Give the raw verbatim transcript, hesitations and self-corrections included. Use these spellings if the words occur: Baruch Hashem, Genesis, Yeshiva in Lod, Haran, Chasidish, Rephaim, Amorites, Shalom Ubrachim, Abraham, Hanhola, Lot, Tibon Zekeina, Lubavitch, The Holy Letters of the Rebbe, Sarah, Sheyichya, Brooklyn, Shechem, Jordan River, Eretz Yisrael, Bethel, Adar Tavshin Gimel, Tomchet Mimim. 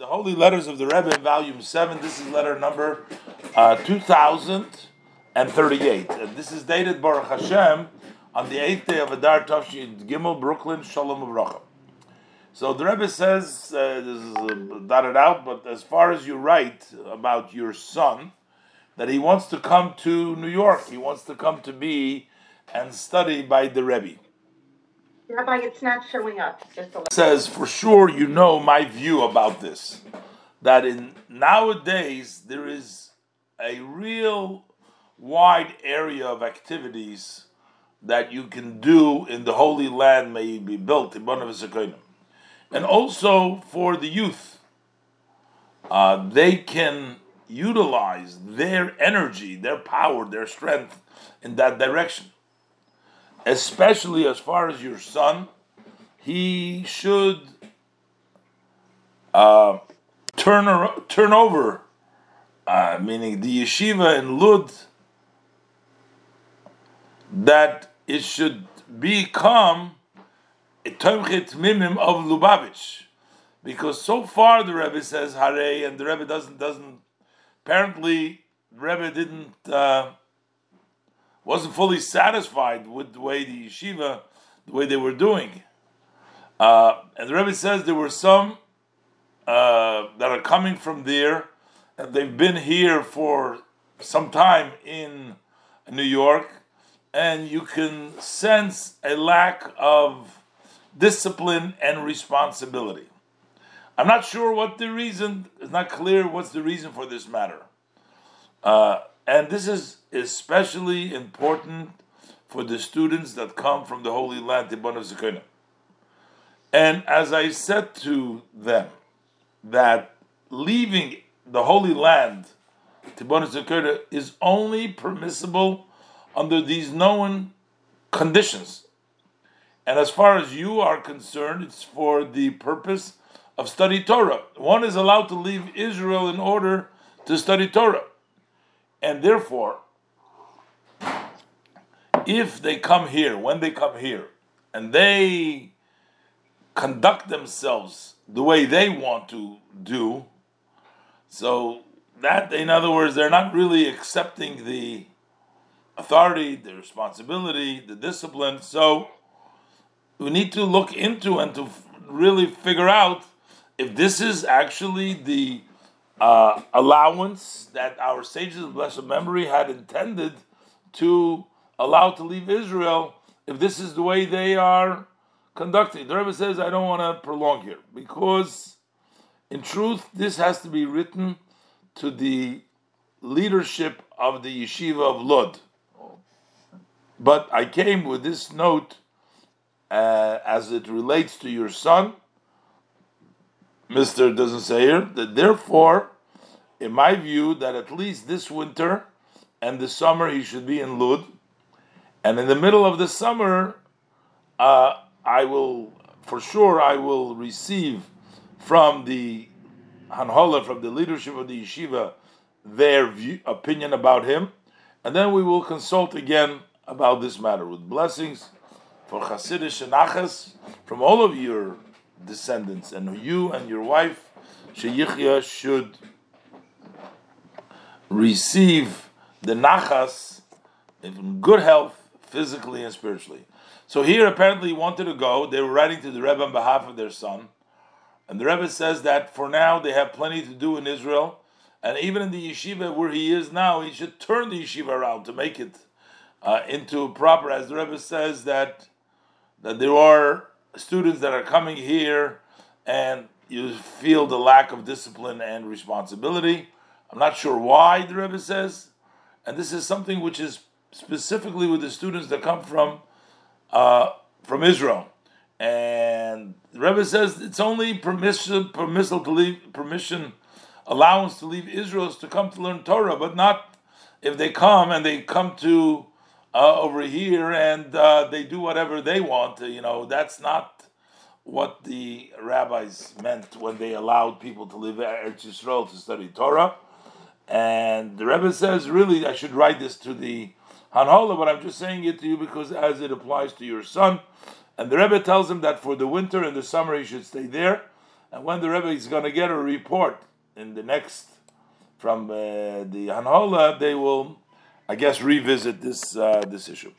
The Holy Letters of the Rebbe in Volume seven. This is letter number uh, two thousand thirty-eight. And this is dated Baruch Hashem on the eighth day of Adar Tavshin Gimel, Brooklyn, Shalom Ubrachim. So the Rebbe says, uh, this is uh, dotted out, but as far as you write about your son, that he wants to come to New York. He wants to come to be and study by the Rebbe. Rabbi, it's not showing up. Just a says, for sure you know my view about this, that in nowadays there is a real wide area of activities that you can do in the Holy Land, may be built, Tibon Zekeina. And also for the youth, uh, they can utilize their energy, their power, their strength in that direction. Especially as far as your son, he should uh, turn, ar- turn over, uh, meaning the yeshiva in Lod, that it should become a Tomchet Mimim of Lubavitch. Because so far the Rebbe says, Hare, and the Rebbe doesn't, doesn't apparently, the Rebbe didn't... Uh, wasn't fully satisfied with the way the yeshiva, the way they were doing. Uh, and the Rebbe says there were some uh, that are coming from there, and they've been here for some time in New York, and you can sense a lack of discipline and responsibility. I'm not sure what the reason, it's not clear what's the reason for this matter. Uh, and this is especially important for the students that come from the Holy Land, Tibon Zekeina. And as I said to them, that leaving the Holy Land, Tibon Zekeina, is only permissible under these known conditions. And as far as you are concerned, it's for the purpose of study Torah. One is allowed to leave Israel in order to study Torah. And therefore, if they come here, when they come here, and they conduct themselves the way they want to do, so that, in other words, they're not really accepting the authority, the responsibility, the discipline. So we need to look into and to really figure out if this is actually the Uh, allowance that our sages of blessed memory had intended to allow to leave Israel, if this is the way they are conducting. The Rebbe says, I don't want to prolong here, because in truth, this has to be written to the leadership of the yeshiva of Lod. But I came with this note uh, as it relates to your son, Mister doesn't say here, that therefore, in my view, that at least this winter and the summer he should be in Lod, and in the middle of the summer, uh, I will, for sure, I will receive from the Hanhola, from the leadership of the yeshiva, their view, opinion about him, and then we will consult again about this matter, with blessings for Chasidish and Achas, from all of your descendants, and you and your wife Sheyichya should receive the nachas in good health, physically and spiritually. So here apparently he wanted to go. They were writing to the Rebbe on behalf of their son, and the Rebbe says that for now they have plenty to do in Israel, and even in the yeshiva where he is now, he should turn the yeshiva around to make it uh, into proper, as the Rebbe says that that there are students that are coming here and you feel the lack of discipline and responsibility. I'm not sure why, the Rebbe says. And this is something which is specifically with the students that come from uh, from Israel. And the Rebbe says it's only permission, permission to leave, permission, allowance to leave Israel is to come to learn Torah, but not if they come and they come to Uh, over here, and uh, they do whatever they want. You know, that's not what the rabbis meant when they allowed people to live Eretz Yisrael to study Torah. And the Rebbe says, really, I should write this to the Hanhola, but I'm just saying it to you because as it applies to your son. And the Rebbe tells him that for the winter and the summer he should stay there, And when the Rebbe is going to get a report in the next from uh, the Hanhola, they will, I guess, revisit this uh, this issue.